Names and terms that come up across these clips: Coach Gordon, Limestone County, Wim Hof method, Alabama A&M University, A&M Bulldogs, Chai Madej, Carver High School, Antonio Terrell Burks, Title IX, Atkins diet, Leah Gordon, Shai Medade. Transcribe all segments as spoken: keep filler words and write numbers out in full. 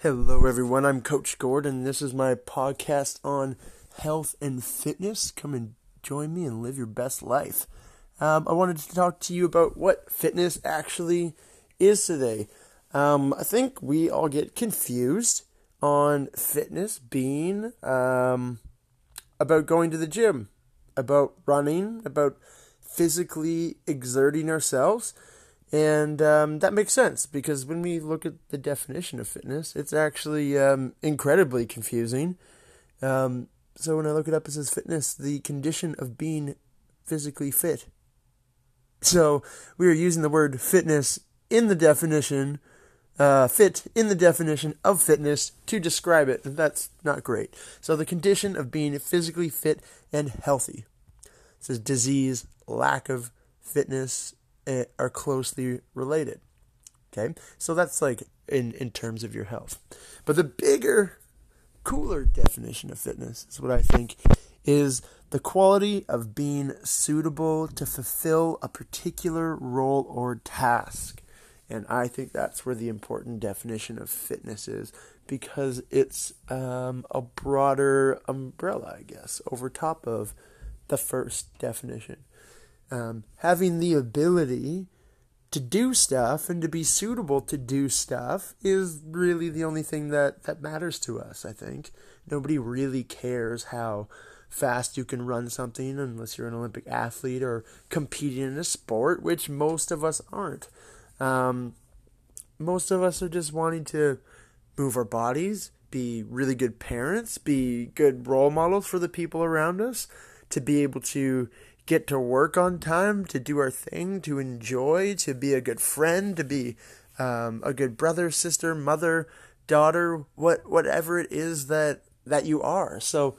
Hello everyone, I'm Coach Gordon. This is my podcast on health and fitness. Come and join me and live your best life. Um, I wanted to talk to you about what fitness actually is today. Um, I think we all get confused on fitness being um, about going to the gym, about running, about physically exerting ourselves. And um, that makes sense, because when we look at the definition of fitness, it's actually um, incredibly confusing. Um, so when I look it up, it says fitness, the condition of being physically fit. So we are using the word fitness in the definition, uh, fit in the definition of fitness to describe it, and that's not great. So the condition of being physically fit and healthy. It says disease, lack of fitness, are closely related. Okay, so that's like in, in terms of your health. But the bigger, cooler definition of fitness is what I think is the quality of being suitable to fulfill a particular role or task. And I think that's where the important definition of fitness is, because it's um, a broader umbrella, I guess, over top of the first definition. Um, having the ability to do stuff and to be suitable to do stuff is really the only thing that, that matters to us, I think. Nobody really cares how fast you can run something unless you're an Olympic athlete or competing in a sport, which most of us aren't. Um, most of us are just wanting to move our bodies, be really good parents, be good role models for the people around us, to be able to get to work on time, to do our thing, to enjoy, to be a good friend, to be um, a good brother, sister, mother, daughter, what whatever it is that, that you are. So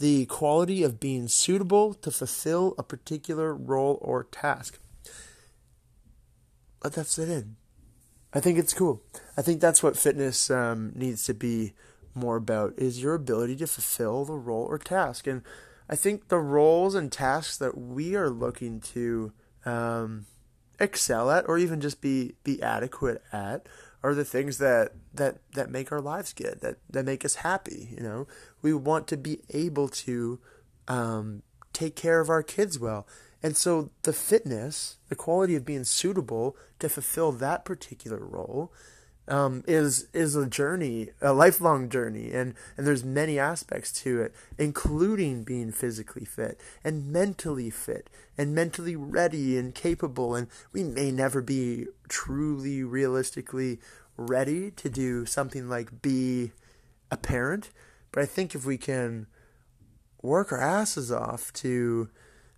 the quality of being suitable to fulfill a particular role or task. Let that sit in. I think it's cool. I think that's what fitness um, needs to be more about, is your ability to fulfill the role or task. And I think the roles and tasks that we are looking to um, excel at, or even just be, be adequate at, are the things that, that, that make our lives good, that, that make us happy. You know, we want to be able to um, take care of our kids well. And so the fitness, the quality of being suitable to fulfill that particular role Um, is is a journey, a lifelong journey, and, and there's many aspects to it, including being physically fit and mentally fit and mentally ready and capable. And we may never be truly, realistically ready to do something like be a parent, but I think if we can work our asses off to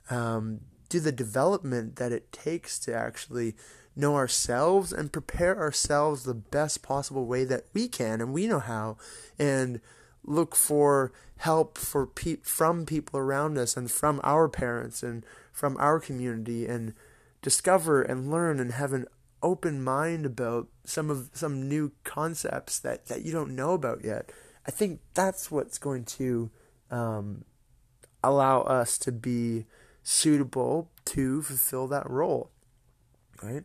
um, do the development that it takes to actually know ourselves and prepare ourselves the best possible way that we can and we know how, and look for help for pe- from people around us and from our parents and from our community, and discover and learn and have an open mind about some of some new concepts that, that you don't know about yet. I think that's what's going to um, allow us to be suitable to fulfill that role. Right?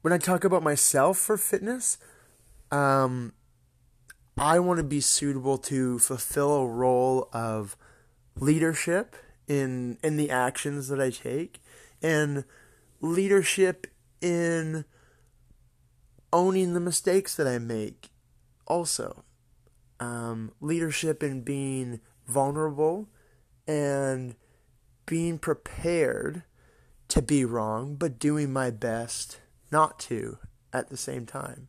When I talk about myself for fitness, um, I want to be suitable to fulfill a role of leadership in in the actions that I take, and leadership in owning the mistakes that I make also. Um, leadership in being vulnerable and being prepared to be wrong, but doing my best not to at the same time.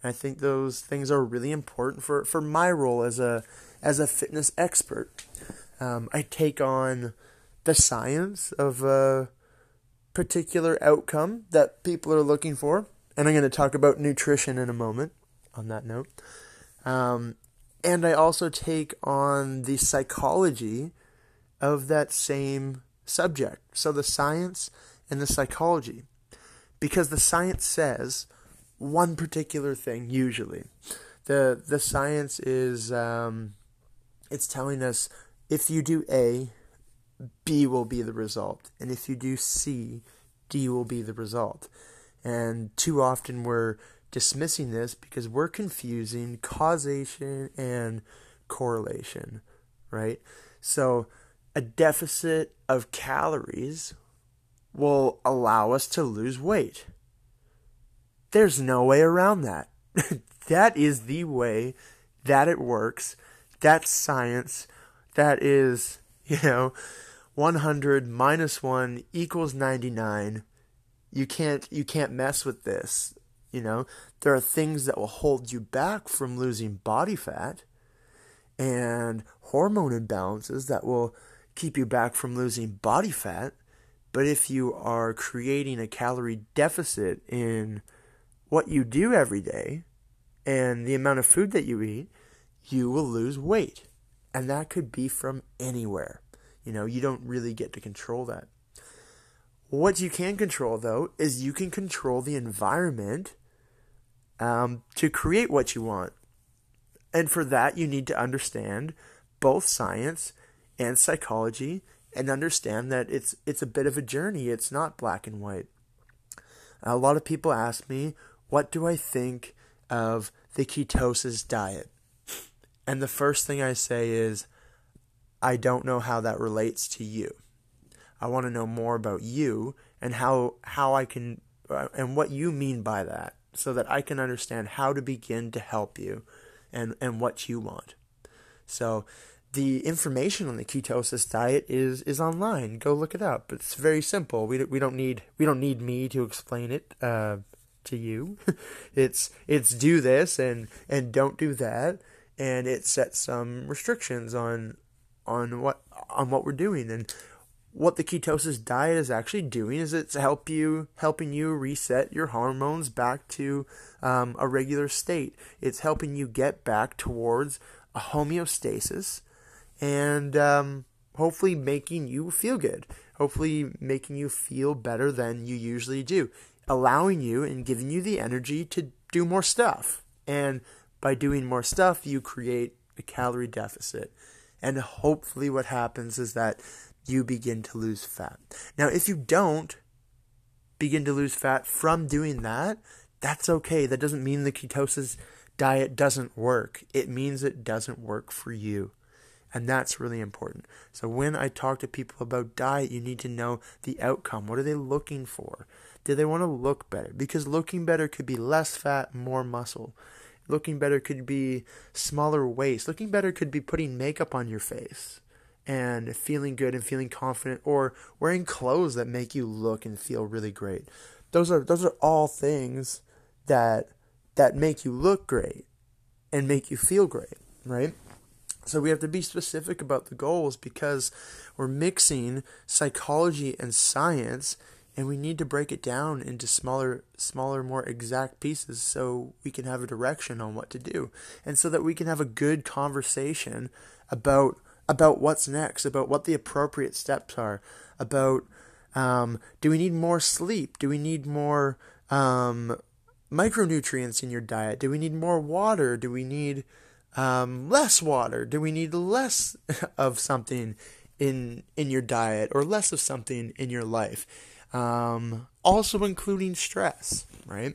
And I think those things are really important for, for my role as a as a fitness expert. Um, I take on the science of a particular outcome that people are looking for, and I'm going to talk about nutrition in a moment on that note. Um, and I also take on the psychology of that same subject. So the science and the psychology, because the science says one particular thing usually. The the science is um, it's telling us if you do A, B will be the result, and if you do C, D will be the result. And too often we're dismissing this because we're confusing causation and correlation, right? So a deficit of calories will allow us to lose weight. There's no way around that. That is the way that it works. That's science. That is, you know, one hundred minus one equals ninety-nine. You can't, you can't mess with this. You know, there are things that will hold you back from losing body fat and hormone imbalances that will keep you back from losing body fat. But if you are creating a calorie deficit in what you do every day and the amount of food that you eat, you will lose weight. And that could be from anywhere. You know, you don't really get to control that. What you can control, though, is you can control the environment um, to create what you want. And for that, you need to understand both science and psychology and understand that it's it's a bit of a journey. It's not black and white. A lot of people ask me, what do I think of the ketosis diet? And the first thing I say is, I don't know how that relates to you. I want to know more about you and how how I can and what you mean by that, so that I can understand how to begin to help you and, and what you want. So the information on the ketosis diet is is online. Go look it up. It's very simple. We we don't need we don't need me to explain it uh, to you. It's it's do this and and don't do that, and it sets some restrictions on on what on what we're doing. And what the ketosis diet is actually doing is it's help you, helping you reset your hormones back to um, a regular state. It's helping you get back towards a homeostasis and um, hopefully making you feel good, hopefully making you feel better than you usually do, allowing you and giving you the energy to do more stuff. And by doing more stuff, you create a calorie deficit. And hopefully what happens is that you begin to lose fat. Now, if you don't begin to lose fat from doing that, that's okay. That doesn't mean the ketosis diet doesn't work. It means it doesn't work for you. And that's really important. So when I talk to people about diet, you need to know the outcome. What are they looking for? Do they want to look better? Because looking better could be less fat, more muscle. Looking better could be smaller waist. Looking better could be putting makeup on your face and feeling good and feeling confident, or wearing clothes that make you look and feel really great. Those are those are all things that that make you look great and make you feel great, right? So we have to be specific about the goals because we're mixing psychology and science, and we need to break it down into smaller, smaller, more exact pieces so we can have a direction on what to do, and so that we can have a good conversation about about what's next, about what the appropriate steps are, about um, do we need more sleep? Do we need more um, micronutrients in your diet? Do we need more water? Do we need um, less water? Do we need less of something in in your diet or less of something in your life? Um, also including stress, right?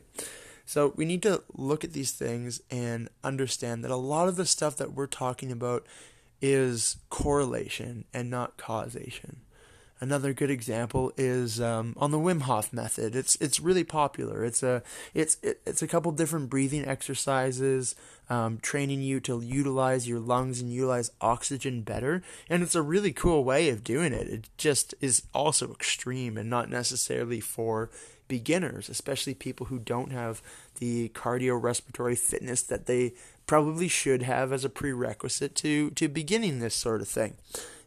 So we need to look at these things and understand that a lot of the stuff that we're talking about is correlation and not causation. Another good example is um, on the Wim Hof method. It's it's really popular. It's a it's it's a couple different breathing exercises, um, training you to utilize your lungs and utilize oxygen better. And it's a really cool way of doing it. It just is also extreme and not necessarily for beginners, especially people who don't have the cardiorespiratory fitness that they probably should have as a prerequisite to to beginning this sort of thing.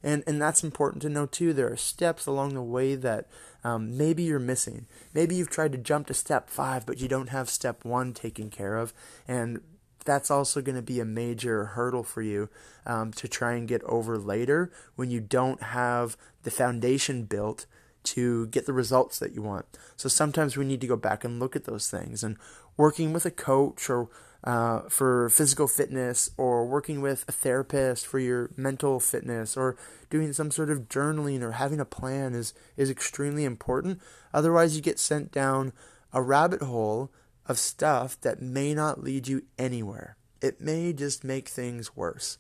And and that's important to know too. There are steps along the way that um, maybe you're missing. Maybe you've tried to jump to step five, but you don't have step one taken care of. And that's also going to be a major hurdle for you um, to try and get over later when you don't have the foundation built to get the results that you want. So sometimes we need to go back and look at those things. And working with a coach or Uh, for physical fitness, or working with a therapist for your mental fitness, or doing some sort of journaling or having a plan is, is extremely important. Otherwise, you get sent down a rabbit hole of stuff that may not lead you anywhere. It may just make things worse.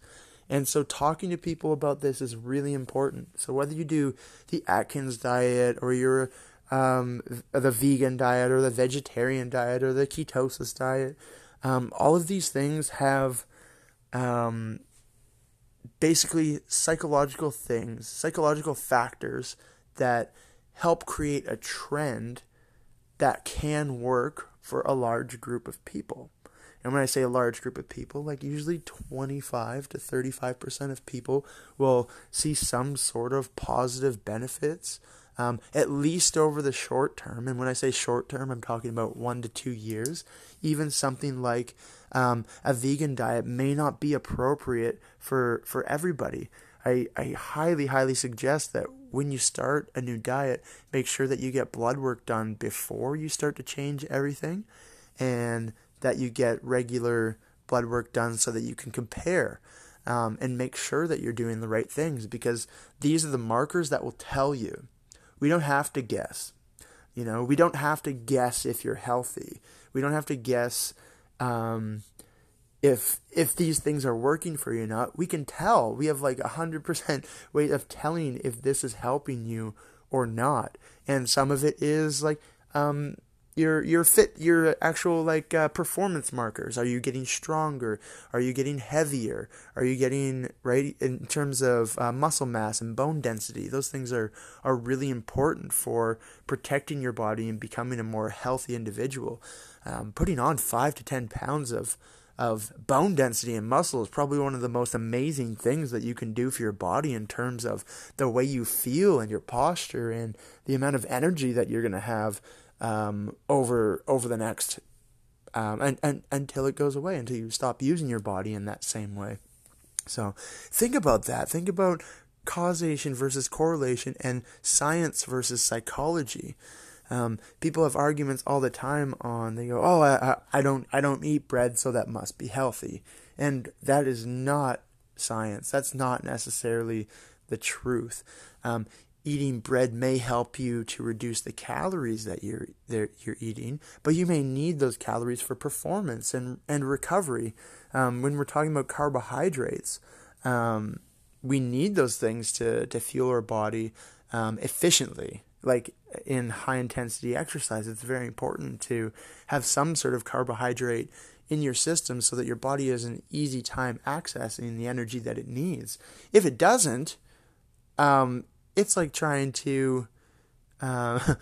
And so talking to people about this is really important. So whether you do the Atkins diet or your um, the vegan diet or the vegetarian diet or the ketosis diet, um, all of these things have um, basically psychological things, psychological factors that help create a trend that can work for a large group of people. And when I say a large group of people, like usually twenty-five to thirty-five percent of people will see some sort of positive benefits, um, at least over the short term. And when I say short term, I'm talking about one to two years. Even something like um, a vegan diet may not be appropriate for, for everybody. I, I highly, highly suggest that when you start a new diet, make sure that you get blood work done before you start to change everything, and that you get regular blood work done so that you can compare um, and make sure that you're doing the right things, because these are the markers that will tell you. We don't have to guess. You know, we don't have to guess if you're healthy. We don't have to guess um, if if these things are working for you or not. We can tell. We have like a one hundred percent way of telling if this is helping you or not. And some of it is like... Um, Your your fit, your actual like uh, performance markers. Are you getting stronger? Are you getting heavier? Are you getting, right, in terms of uh, muscle mass and bone density? Those things are, are really important for protecting your body and becoming a more healthy individual. Um, putting on five to ten pounds of of bone density and muscle is probably one of the most amazing things that you can do for your body in terms of the way you feel and your posture and the amount of energy that you're going to have Um, over over the next, um, and, and until it goes away, until you stop using your body in that same way. So think about that. Think about causation versus correlation and science versus psychology. Um, people have arguments all the time on, they go, oh, I, I don't I don't eat bread, so that must be healthy. And that is not science. That's not necessarily the truth. Um, Eating bread may help you to reduce the calories that you're that you're eating, but you may need those calories for performance and and recovery. Um, when we're talking about carbohydrates, um, we need those things to to fuel our body um, efficiently. Like in high intensity exercise, it's very important to have some sort of carbohydrate in your system so that your body has an easy time accessing the energy that it needs. If it doesn't, um, It's like trying to, uh,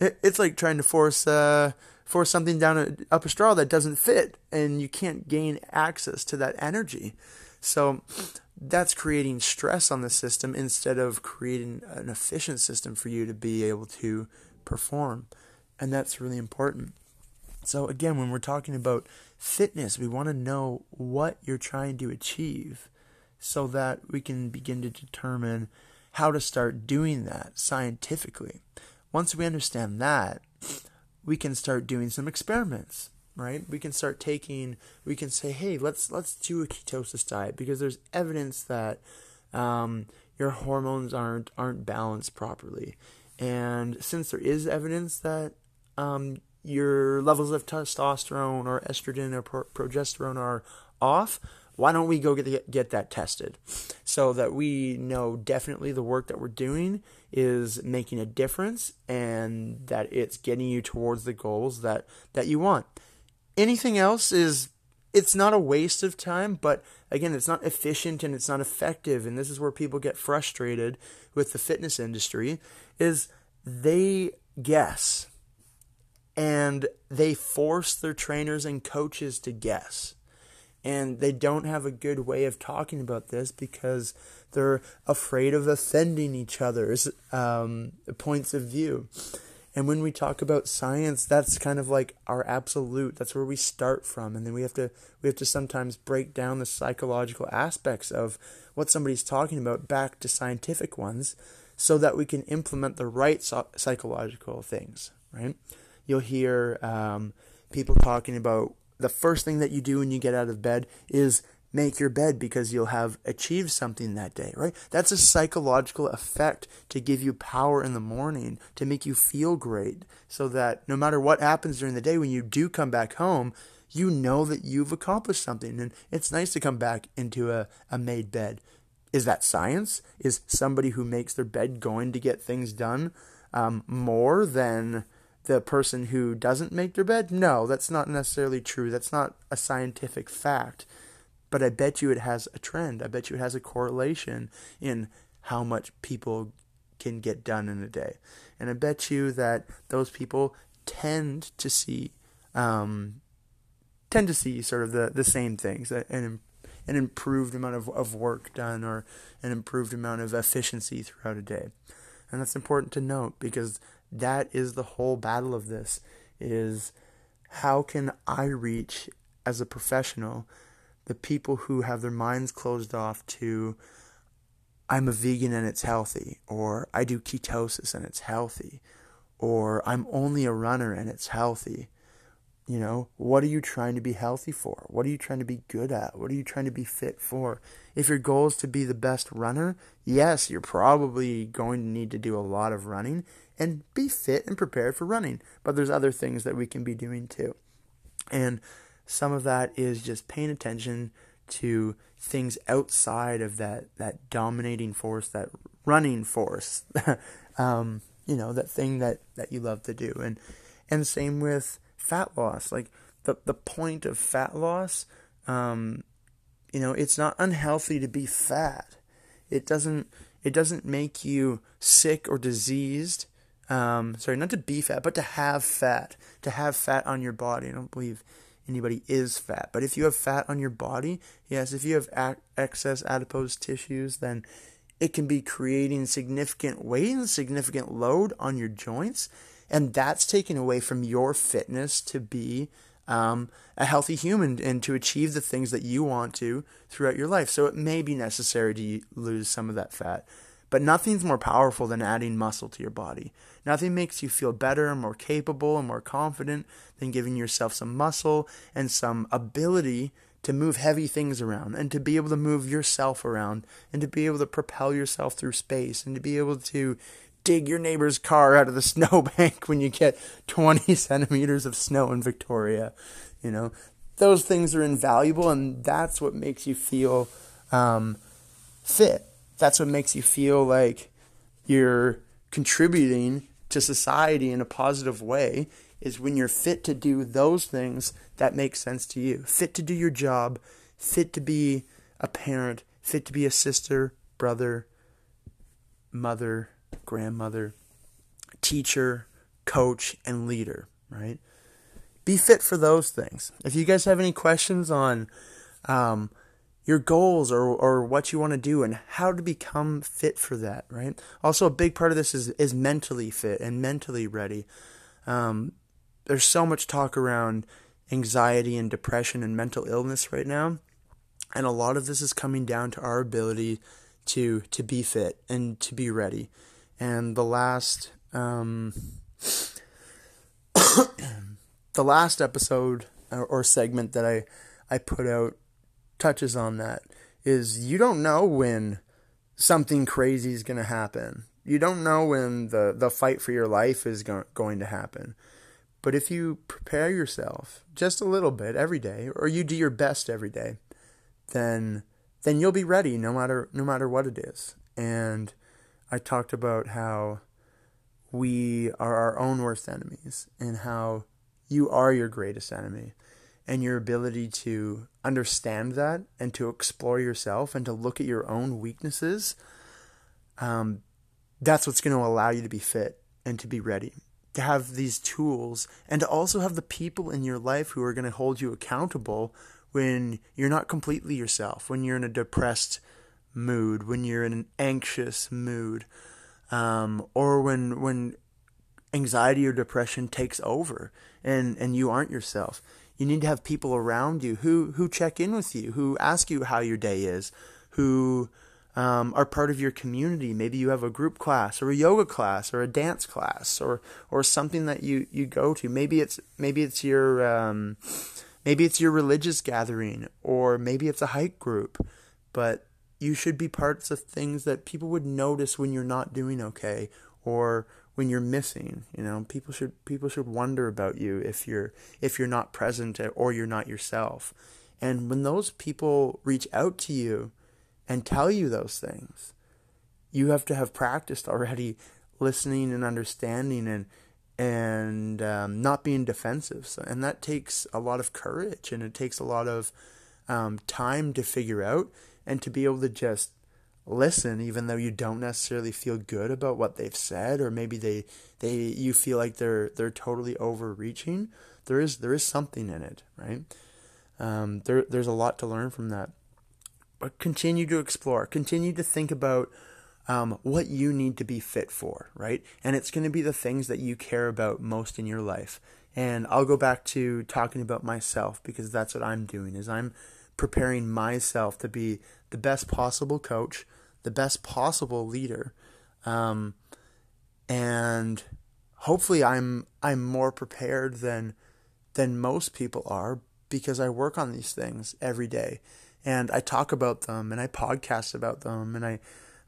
it, it's like trying to force uh, force something down a, up a straw that doesn't fit, and you can't gain access to that energy. So that's creating stress on the system instead of creating an efficient system for you to be able to perform, and that's really important. So again, when we're talking about fitness, we want to know what you're trying to achieve, so that we can begin to determine how to start doing that scientifically. Once we understand that, we can start doing some experiments, right? We can start taking, we can say, hey, let's let's do a ketosis diet, because there's evidence that um, your hormones aren't aren't balanced properly. And since there is evidence that um, your levels of testosterone or estrogen or pro- progesterone are off, why don't we go get get that tested, so that we know definitely the work that we're doing is making a difference and that it's getting you towards the goals that, that you want. Anything else is, it's not a waste of time, but again, it's not efficient and it's not effective. And this is where people get frustrated with the fitness industry, is they guess and they force their trainers and coaches to guess. And they don't have a good way of talking about this because they're afraid of offending each other's um, points of view. And when we talk about science, that's kind of like our absolute. That's where we start from, and then we have to we have to sometimes break down the psychological aspects of what somebody's talking about back to scientific ones, so that we can implement the right so- psychological things. Right? You'll hear um, people talking about, the first thing that you do when you get out of bed is make your bed because you'll have achieved something that day, right? That's a psychological effect to give you power in the morning, to make you feel great, so that no matter what happens during the day, when you do come back home, you know that you've accomplished something. And it's nice to come back into a, a made bed. Is that science? Is somebody who makes their bed going to get things done um, more than the person who doesn't make their bed? No, that's not necessarily true. That's not a scientific fact. But I bet you it has a trend. I bet you it has a correlation in how much people can get done in a day. And I bet you that those people tend to see um, tend to see sort of the, the same things, an, an improved amount of, of work done or an improved amount of efficiency throughout a day. And that's important to note, because that is the whole battle of this, is how can I reach as a professional the people who have their minds closed off to, I'm a vegan and it's healthy, or I do ketosis and it's healthy, or I'm only a runner and it's healthy. You know, what are you trying to be healthy for? What are you trying to be good at? What are you trying to be fit for? If your goal is to be the best runner, yes, you're probably going to need to do a lot of running and be fit and prepared for running. But there's other things that we can be doing too. And some of that is just paying attention to things outside of that, that dominating force, that running force, um, you know, that thing that, that you love to do. And and same with fat loss. Like the, the point of fat loss, um, you know, it's not unhealthy to be fat. It doesn't it doesn't make you sick or diseased. Um, sorry, not to be fat, but to have fat, to have fat on your body. I don't believe anybody is fat, but if you have fat on your body, yes, if you have ac- excess adipose tissues, then it can be creating significant weight and significant load on your joints, and that's taken away from your fitness to be um, a healthy human and to achieve the things that you want to throughout your life. So it may be necessary to lose some of that fat, but nothing's more powerful than adding muscle to your body. Nothing makes you feel better and more capable and more confident than giving yourself some muscle and some ability to move heavy things around and to be able to move yourself around and to be able to propel yourself through space and to be able to dig your neighbor's car out of the snowbank when you get twenty centimeters of snow in Victoria. You know, those things are invaluable, and that's what makes you feel um, fit. That's what makes you feel like you're contributing to society in a positive way, is when you're fit to do those things that make sense to you. Fit to do your job, fit to be a parent, fit to be a sister, brother, mother, grandmother, teacher, coach, and leader, right? Be fit for those things. If you guys have any questions on um, your goals or, or what you want to do and how to become fit for that, right? Also, a big part of this is, is mentally fit and mentally ready. Um, there's so much talk around anxiety and depression and mental illness right now, and a lot of this is coming down to our ability to to be fit and to be ready. And the last um, the last episode or, or segment that I, I put out touches on that, is you don't know when something crazy is going to happen. You don't know when the, the fight for your life is go- going to happen. But if you prepare yourself just a little bit every day, or you do your best every day, then then you'll be ready no matter no matter what it is. And I talked about how we are our own worst enemies and how you are your greatest enemy. And your ability to understand that and to explore yourself and to look at your own weaknesses, um, that's what's going to allow you to be fit and to be ready, to have these tools and to also have the people in your life who are going to hold you accountable when you're not completely yourself, when you're in a depressed mood, when you're in an anxious mood, um, or when when anxiety or depression takes over and, and you aren't yourself. You need to have people around you who, who check in with you, who ask you how your day is, who um, are part of your community. Maybe you have a group class or a yoga class or a dance class or or something that you, you go to. Maybe it's maybe it's your um, Maybe it's your religious gathering, or maybe it's a hike group, but you should be parts of things that people would notice when you're not doing okay, or when you're missing. You know, people should people should wonder about you if you're if you're not present or you're not yourself. And when those people reach out to you and tell you those things, you have to have practiced already listening and understanding and and um, not being defensive. So, and that takes a lot of courage, and it takes a lot of um, time to figure out and to be able to just listen, even though you don't necessarily feel good about what they've said, or maybe they they you feel like they're they're totally overreaching. There is there is something in it, right? Um, there there's a lot to learn from that. But continue to explore. Continue to think about um, what you need to be fit for, right? And it's going to be the things that you care about most in your life. And I'll go back to talking about myself, because that's what I'm doing, is I'm preparing myself to be the best possible coach, the best possible leader. Um, and hopefully I'm I'm more prepared than than most people are, because I work on these things every day, and I talk about them, and I podcast about them, and I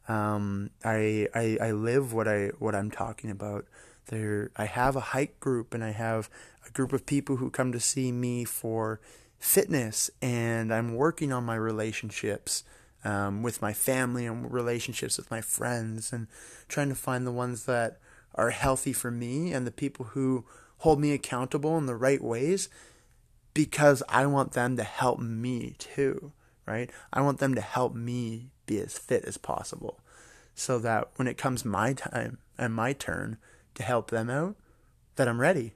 um I I, I live what I what I'm talking about. There I have a hike group, and I have a group of people who come to see me for fitness, and I'm working on my relationships um, with my family, and relationships with my friends, and trying to find the ones that are healthy for me, and the people who hold me accountable in the right ways, because I want them to help me too, right? I want them to help me be as fit as possible, so that when it comes my time and my turn to help them out, that I'm ready.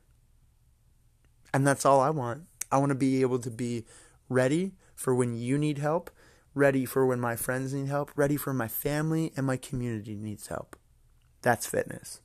And that's all I want. I want to be able to be ready for when you need help, ready for when my friends need help, ready for my family and my community needs help. That's fitness.